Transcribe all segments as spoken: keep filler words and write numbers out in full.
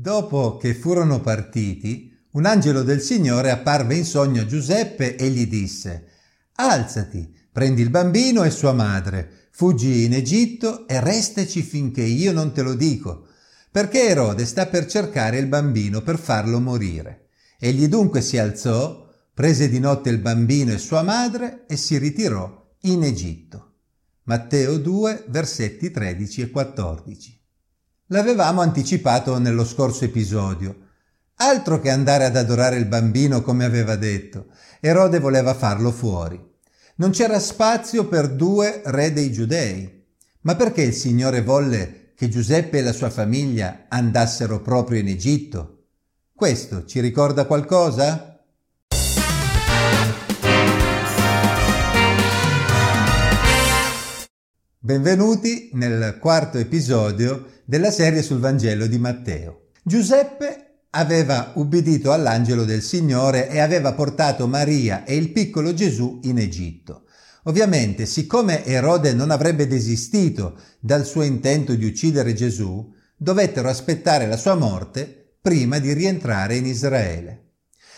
Dopo che furono partiti, un angelo del Signore apparve in sogno a Giuseppe e gli disse: «Alzati, prendi il bambino e sua madre, fuggi in Egitto e restaci finché io non te lo dico, perché Erode sta per cercare il bambino per farlo morire». Egli dunque si alzò, prese di notte il bambino e sua madre e si ritirò in Egitto. Matteo due, versetti tredici e quattordici. L'avevamo anticipato nello scorso episodio. Altro che andare ad adorare il bambino come aveva detto, Erode voleva farlo fuori. Non c'era spazio per due re dei Giudei. Ma perché il Signore volle che Giuseppe e la sua famiglia andassero proprio in Egitto? Questo ci ricorda qualcosa? Benvenuti nel quarto episodio della serie sul Vangelo di Matteo. Giuseppe aveva ubbidito all'angelo del Signore e aveva portato Maria e il piccolo Gesù in Egitto. Ovviamente, siccome Erode non avrebbe desistito dal suo intento di uccidere Gesù, dovettero aspettare la sua morte prima di rientrare in Israele.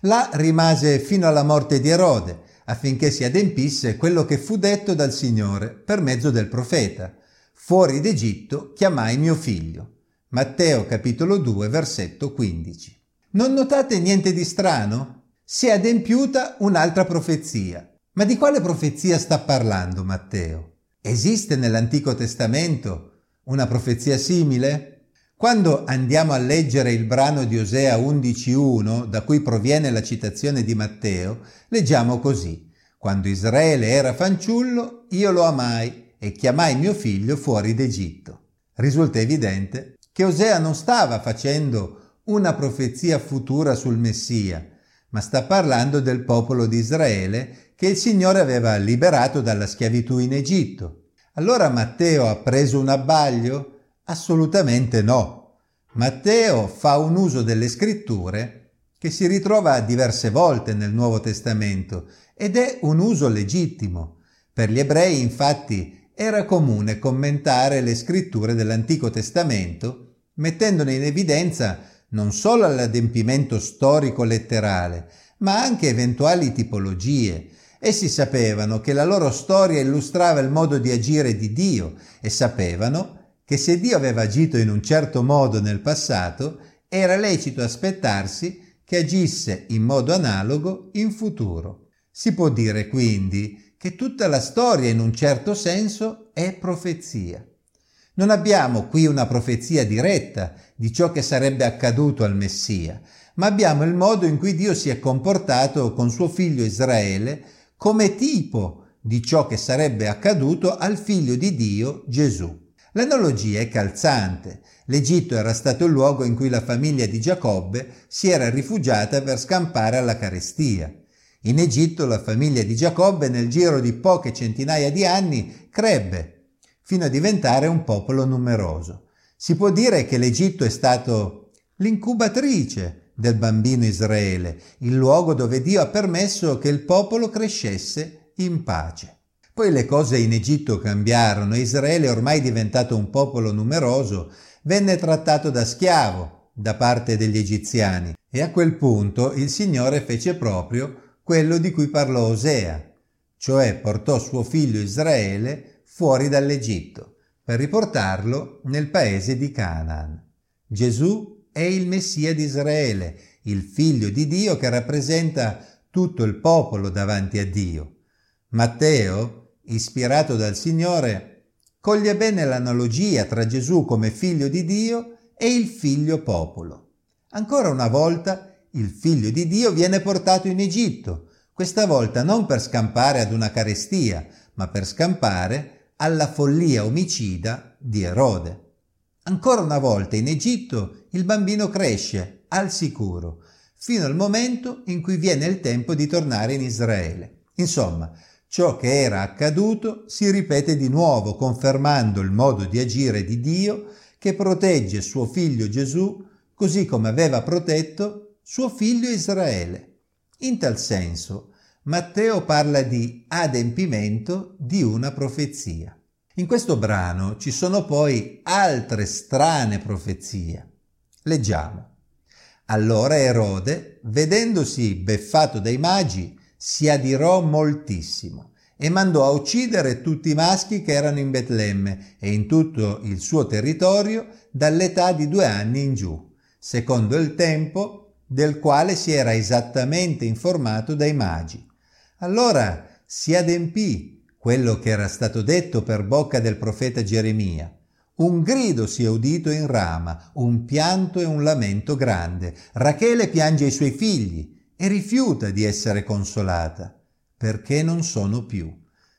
Là rimase fino alla morte di Erode, affinché si adempisse quello che fu detto dal Signore per mezzo del profeta: «Fuori d'Egitto chiamai mio figlio». Matteo capitolo due, versetto quindici. Non notate niente di strano? Si è adempiuta un'altra profezia. Ma di quale profezia sta parlando Matteo? Esiste nell'Antico Testamento una profezia simile? Quando andiamo a leggere il brano di Osea undici uno, da cui proviene la citazione di Matteo, leggiamo così: «Quando Israele era fanciullo, io lo amai e chiamai mio figlio fuori d'Egitto». Risulta evidente che Osea non stava facendo una profezia futura sul Messia, ma sta parlando del popolo di Israele che il Signore aveva liberato dalla schiavitù in Egitto. Allora Matteo ha preso un abbaglio? Assolutamente no. Matteo fa un uso delle scritture che si ritrova diverse volte nel Nuovo Testamento ed è un uso legittimo. Per gli ebrei, infatti, era comune commentare le scritture dell'Antico Testamento, mettendone in evidenza non solo l'adempimento storico-letterale, ma anche eventuali tipologie. Essi sapevano che la loro storia illustrava il modo di agire di Dio e sapevano che se Dio aveva agito in un certo modo nel passato, era lecito aspettarsi che agisse in modo analogo in futuro. Si può dire quindi che tutta la storia in un certo senso è profezia. Non abbiamo qui una profezia diretta di ciò che sarebbe accaduto al Messia, ma abbiamo il modo in cui Dio si è comportato con suo figlio Israele come tipo di ciò che sarebbe accaduto al figlio di Dio Gesù. L'analogia è calzante. L'Egitto era stato il luogo in cui la famiglia di Giacobbe si era rifugiata per scampare alla carestia. In Egitto la famiglia di Giacobbe nel giro di poche centinaia di anni crebbe, fino a diventare un popolo numeroso. Si può dire che l'Egitto è stato l'incubatrice del bambino Israele, il luogo dove Dio ha permesso che il popolo crescesse in pace. Poi le cose in Egitto cambiarono e Israele, ormai diventato un popolo numeroso, venne trattato da schiavo da parte degli egiziani e a quel punto il Signore fece proprio quello di cui parlò Osea, cioè portò suo figlio Israele fuori dall'Egitto per riportarlo nel paese di Canaan. Gesù è il Messia di Israele, il figlio di Dio che rappresenta tutto il popolo davanti a Dio. Matteo, ispirato dal Signore, coglie bene l'analogia tra Gesù come figlio di Dio e il figlio popolo. Ancora una volta il figlio di Dio viene portato in Egitto, questa volta non per scampare ad una carestia, ma per scampare alla follia omicida di Erode. Ancora una volta in Egitto il bambino cresce al sicuro, fino al momento in cui viene il tempo di tornare in Israele. Insomma, ciò che era accaduto si ripete di nuovo, confermando il modo di agire di Dio che protegge suo figlio Gesù, così come aveva protetto suo figlio Israele. In tal senso, Matteo parla di adempimento di una profezia. In questo brano ci sono poi altre strane profezie. Leggiamo. Allora Erode, vedendosi beffato dai magi, si adirò moltissimo e mandò a uccidere tutti i maschi che erano in Betlemme e in tutto il suo territorio dall'età di due anni in giù, secondo il tempo del quale si era esattamente informato dai magi. Allora si adempì quello che era stato detto per bocca del profeta Geremia. Un grido si è udito in Rama, un pianto e un lamento grande. Rachele piange i suoi figli e rifiuta di essere consolata, perché non sono più.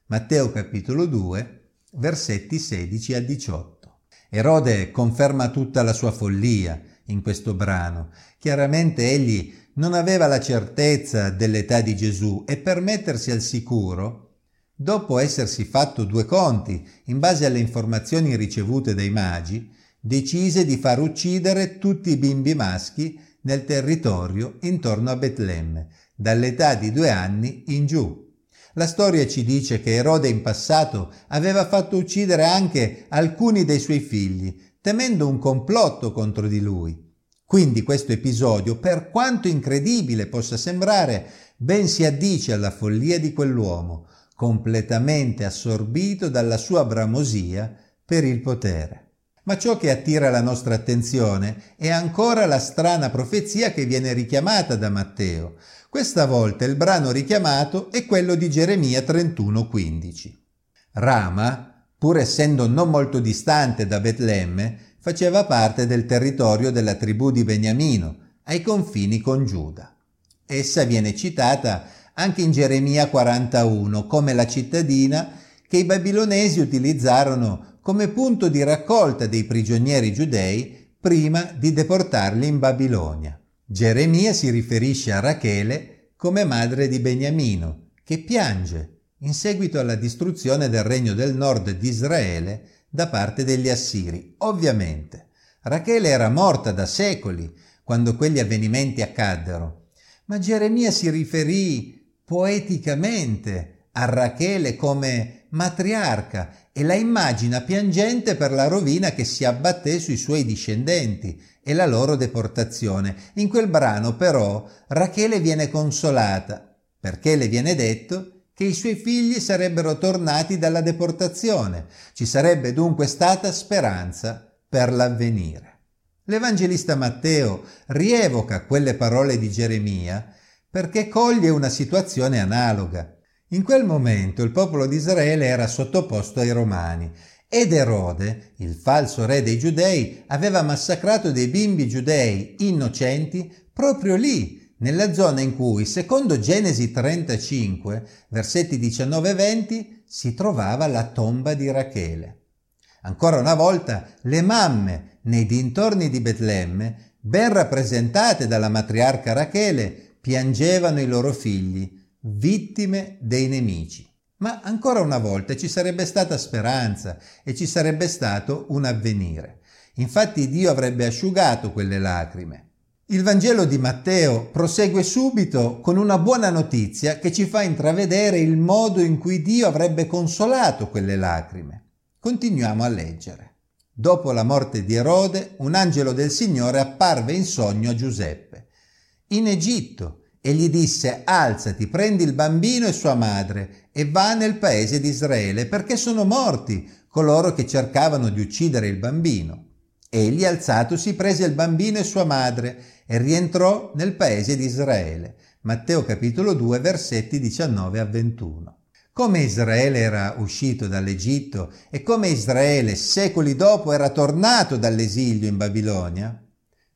Matteo capitolo due, versetti sedici a diciotto. Erode conferma tutta la sua follia in questo brano. Chiaramente egli non aveva la certezza dell'età di Gesù e per mettersi al sicuro, dopo essersi fatto due conti, in base alle informazioni ricevute dai magi, decise di far uccidere tutti i bimbi maschi nel territorio intorno a Betlemme, dall'età di due anni in giù. La storia ci dice che Erode in passato aveva fatto uccidere anche alcuni dei suoi figli, temendo un complotto contro di lui. Quindi questo episodio, per quanto incredibile possa sembrare, ben si addice alla follia di quell'uomo, completamente assorbito dalla sua bramosia per il potere. Ma ciò che attira la nostra attenzione è ancora la strana profezia che viene richiamata da Matteo. Questa volta il brano richiamato è quello di Geremia trentuno quindici. Rama, pur essendo non molto distante da Betlemme, faceva parte del territorio della tribù di Beniamino, ai confini con Giuda. Essa viene citata anche in Geremia quarantuno come la cittadina che i babilonesi utilizzarono come punto di raccolta dei prigionieri giudei prima di deportarli in Babilonia. Geremia si riferisce a Rachele come madre di Beniamino, che piange in seguito alla distruzione del regno del nord di Israele da parte degli Assiri. Ovviamente, Rachele era morta da secoli quando quegli avvenimenti accaddero, ma Geremia si riferì poeticamente a Rachele come matriarca e la immagina piangente per la rovina che si abbatté sui suoi discendenti e la loro deportazione. In quel brano però Rachele viene consolata perché le viene detto che i suoi figli sarebbero tornati dalla deportazione. Ci sarebbe dunque stata speranza per l'avvenire. L'Evangelista Matteo rievoca quelle parole di Geremia perché coglie una situazione analoga. In quel momento il popolo di Israele era sottoposto ai Romani ed Erode, il falso re dei Giudei, aveva massacrato dei bimbi giudei innocenti proprio lì, nella zona in cui, secondo Genesi trentacinque, versetti diciannove e venti, si trovava la tomba di Rachele. Ancora una volta le mamme nei dintorni di Betlemme, ben rappresentate dalla matriarca Rachele, piangevano i loro figli, vittime dei nemici. Ma ancora una volta ci sarebbe stata speranza e ci sarebbe stato un avvenire. Infatti Dio avrebbe asciugato quelle lacrime. Il Vangelo di Matteo prosegue subito con una buona notizia che ci fa intravedere il modo in cui Dio avrebbe consolato quelle lacrime. Continuiamo a leggere. Dopo la morte di Erode, un angelo del Signore apparve in sogno a Giuseppe in Egitto e gli disse: alzati, prendi il bambino e sua madre e va nel paese di Israele, perché sono morti coloro che cercavano di uccidere il bambino. Egli, alzatosi, prese il bambino e sua madre e rientrò nel paese di Israele. Matteo capitolo due, versetti diciannove a ventuno. Come Israele era uscito dall'Egitto e come Israele secoli dopo era tornato dall'esilio in Babilonia,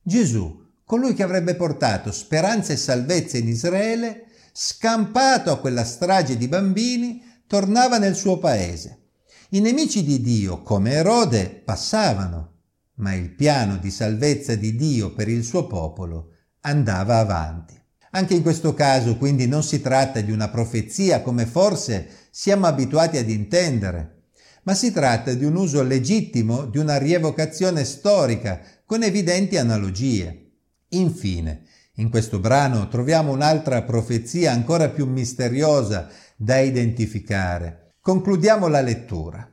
Gesù, colui che avrebbe portato speranza e salvezza in Israele, scampato a quella strage di bambini, tornava nel suo paese. I nemici di Dio, come Erode, passavano, ma il piano di salvezza di Dio per il suo popolo andava avanti. Anche in questo caso quindi non si tratta di una profezia come forse siamo abituati ad intendere, ma si tratta di un uso legittimo di una rievocazione storica con evidenti analogie. Infine, in questo brano troviamo un'altra profezia ancora più misteriosa da identificare. Concludiamo la lettura.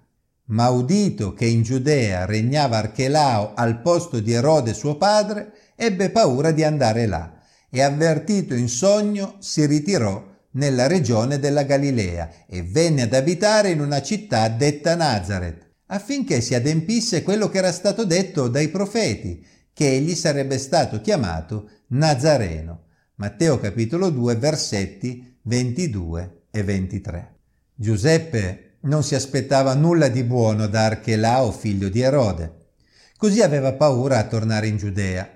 Ma udito che in Giudea regnava Archelao al posto di Erode suo padre, ebbe paura di andare là e, avvertito in sogno, si ritirò nella regione della Galilea e venne ad abitare in una città detta Nazaret, affinché si adempisse quello che era stato detto dai profeti, che egli sarebbe stato chiamato Nazareno. Matteo capitolo due, versetti ventidue e ventitré. Giuseppe non si aspettava nulla di buono da Archelao, figlio di Erode. Così aveva paura a tornare in Giudea.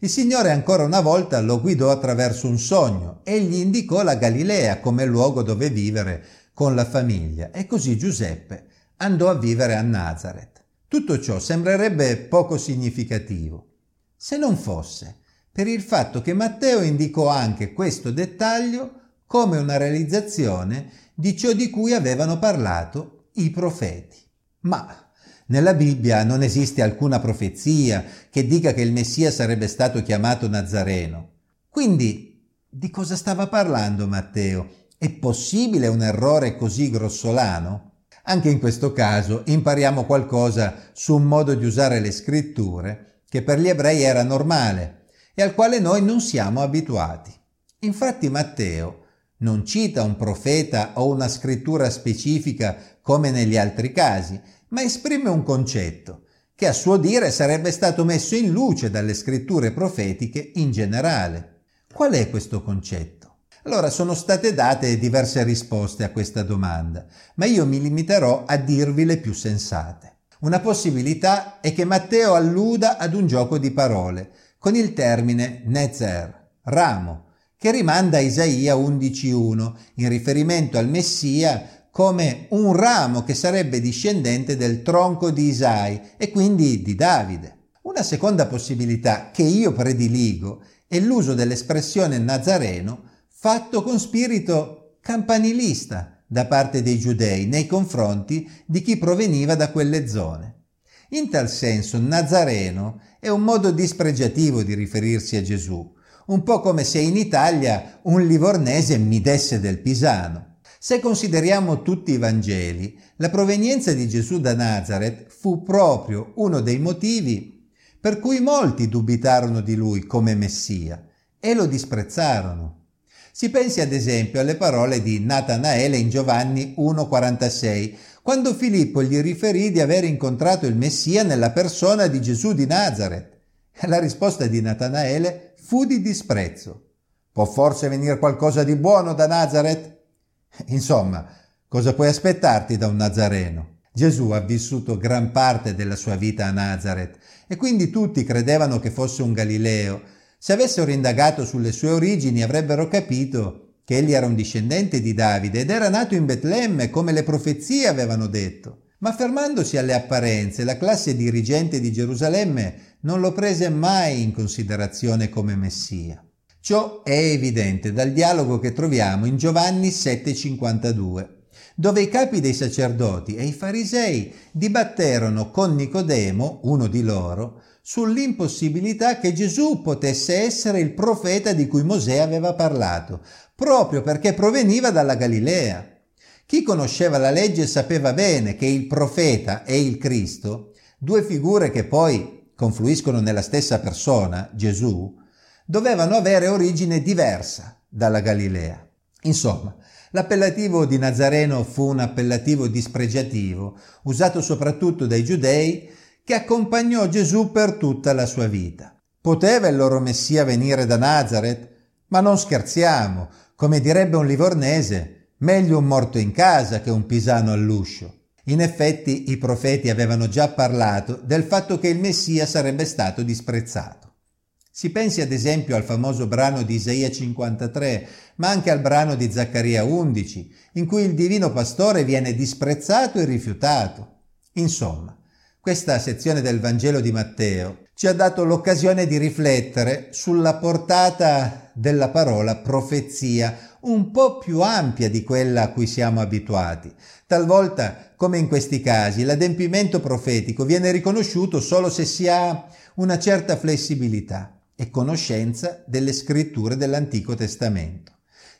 Il Signore ancora una volta lo guidò attraverso un sogno e gli indicò la Galilea come luogo dove vivere con la famiglia, e così Giuseppe andò a vivere a Nazaret. Tutto ciò sembrerebbe poco significativo, se non fosse per il fatto che Matteo indicò anche questo dettaglio come una realizzazione di ciò di cui avevano parlato i profeti. Ma nella Bibbia non esiste alcuna profezia che dica che il Messia sarebbe stato chiamato Nazareno. Quindi, di cosa stava parlando Matteo? È possibile un errore così grossolano? Anche in questo caso impariamo qualcosa su un modo di usare le scritture che per gli ebrei era normale e al quale noi non siamo abituati. Infatti Matteo non cita un profeta o una scrittura specifica come negli altri casi, ma esprime un concetto che a suo dire sarebbe stato messo in luce dalle scritture profetiche in generale. Qual è questo concetto? Allora, sono state date diverse risposte a questa domanda, ma io mi limiterò a dirvi le più sensate. Una possibilità è che Matteo alluda ad un gioco di parole con il termine netzer, ramo, che rimanda a Isaia undici uno, in riferimento al Messia come un ramo che sarebbe discendente del tronco di Isai e quindi di Davide. Una seconda possibilità che io prediligo è l'uso dell'espressione nazareno fatto con spirito campanilista da parte dei giudei nei confronti di chi proveniva da quelle zone. In tal senso, Nazareno è un modo dispregiativo di riferirsi a Gesù, un po' come se in Italia un livornese mi desse del pisano. Se consideriamo tutti i Vangeli, la provenienza di Gesù da Nazaret fu proprio uno dei motivi per cui molti dubitarono di lui come Messia e lo disprezzarono. Si pensi ad esempio alle parole di Natanaele in Giovanni uno quarantasei, quando Filippo gli riferì di aver incontrato il Messia nella persona di Gesù di Nazaret. La risposta di Natanaele fu di disprezzo. Può forse venire qualcosa di buono da Nazaret? Insomma, cosa puoi aspettarti da un nazareno? Gesù ha vissuto gran parte della sua vita a Nazaret e quindi tutti credevano che fosse un Galileo. Se avessero indagato sulle sue origini avrebbero capito che egli era un discendente di Davide ed era nato in Betlemme, come le profezie avevano detto. Ma fermandosi alle apparenze, la classe dirigente di Gerusalemme non lo prese mai in considerazione come Messia. Ciò è evidente dal dialogo che troviamo in Giovanni sette cinquantadue, dove i capi dei sacerdoti e i farisei dibatterono con Nicodemo, uno di loro, sull'impossibilità che Gesù potesse essere il profeta di cui Mosè aveva parlato, proprio perché proveniva dalla Galilea. Chi conosceva la legge sapeva bene che il profeta e il Cristo, due figure che poi confluiscono nella stessa persona, Gesù, dovevano avere origine diversa dalla Galilea. Insomma, l'appellativo di Nazareno fu un appellativo dispregiativo, usato soprattutto dai giudei, che accompagnò Gesù per tutta la sua vita. Poteva il loro Messia venire da Nazaret? Ma non scherziamo, come direbbe un livornese, meglio un morto in casa che un pisano all'uscio. In effetti i profeti avevano già parlato del fatto che il Messia sarebbe stato disprezzato. Si pensi ad esempio al famoso brano di Isaia cinquantatré, ma anche al brano di Zaccaria undici, in cui il divino pastore viene disprezzato e rifiutato. Insomma, questa sezione del Vangelo di Matteo ci ha dato l'occasione di riflettere sulla portata della parola profezia, un po' più ampia di quella a cui siamo abituati. Talvolta, come in questi casi, l'adempimento profetico viene riconosciuto solo se si ha una certa flessibilità e conoscenza delle scritture dell'Antico Testamento.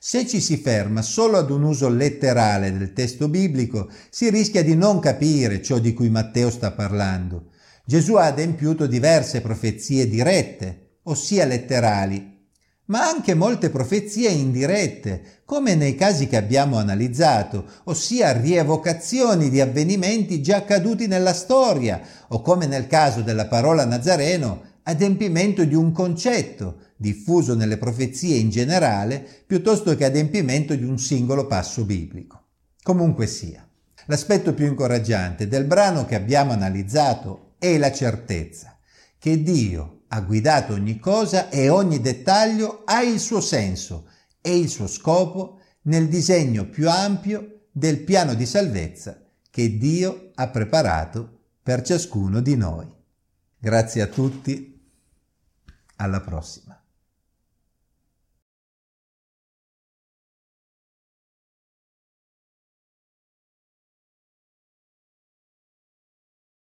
Se ci si ferma solo ad un uso letterale del testo biblico, si rischia di non capire ciò di cui Matteo sta parlando. Gesù ha adempiuto diverse profezie dirette, ossia letterali, ma anche molte profezie indirette, come nei casi che abbiamo analizzato, ossia rievocazioni di avvenimenti già accaduti nella storia, o come nel caso della parola Nazareno, adempimento di un concetto, diffuso nelle profezie in generale, piuttosto che adempimento di un singolo passo biblico. Comunque sia, l'aspetto più incoraggiante del brano che abbiamo analizzato è la certezza che Dio ha guidato ogni cosa e ogni dettaglio ha il suo senso e il suo scopo nel disegno più ampio del piano di salvezza che Dio ha preparato per ciascuno di noi. Grazie a tutti, alla prossima.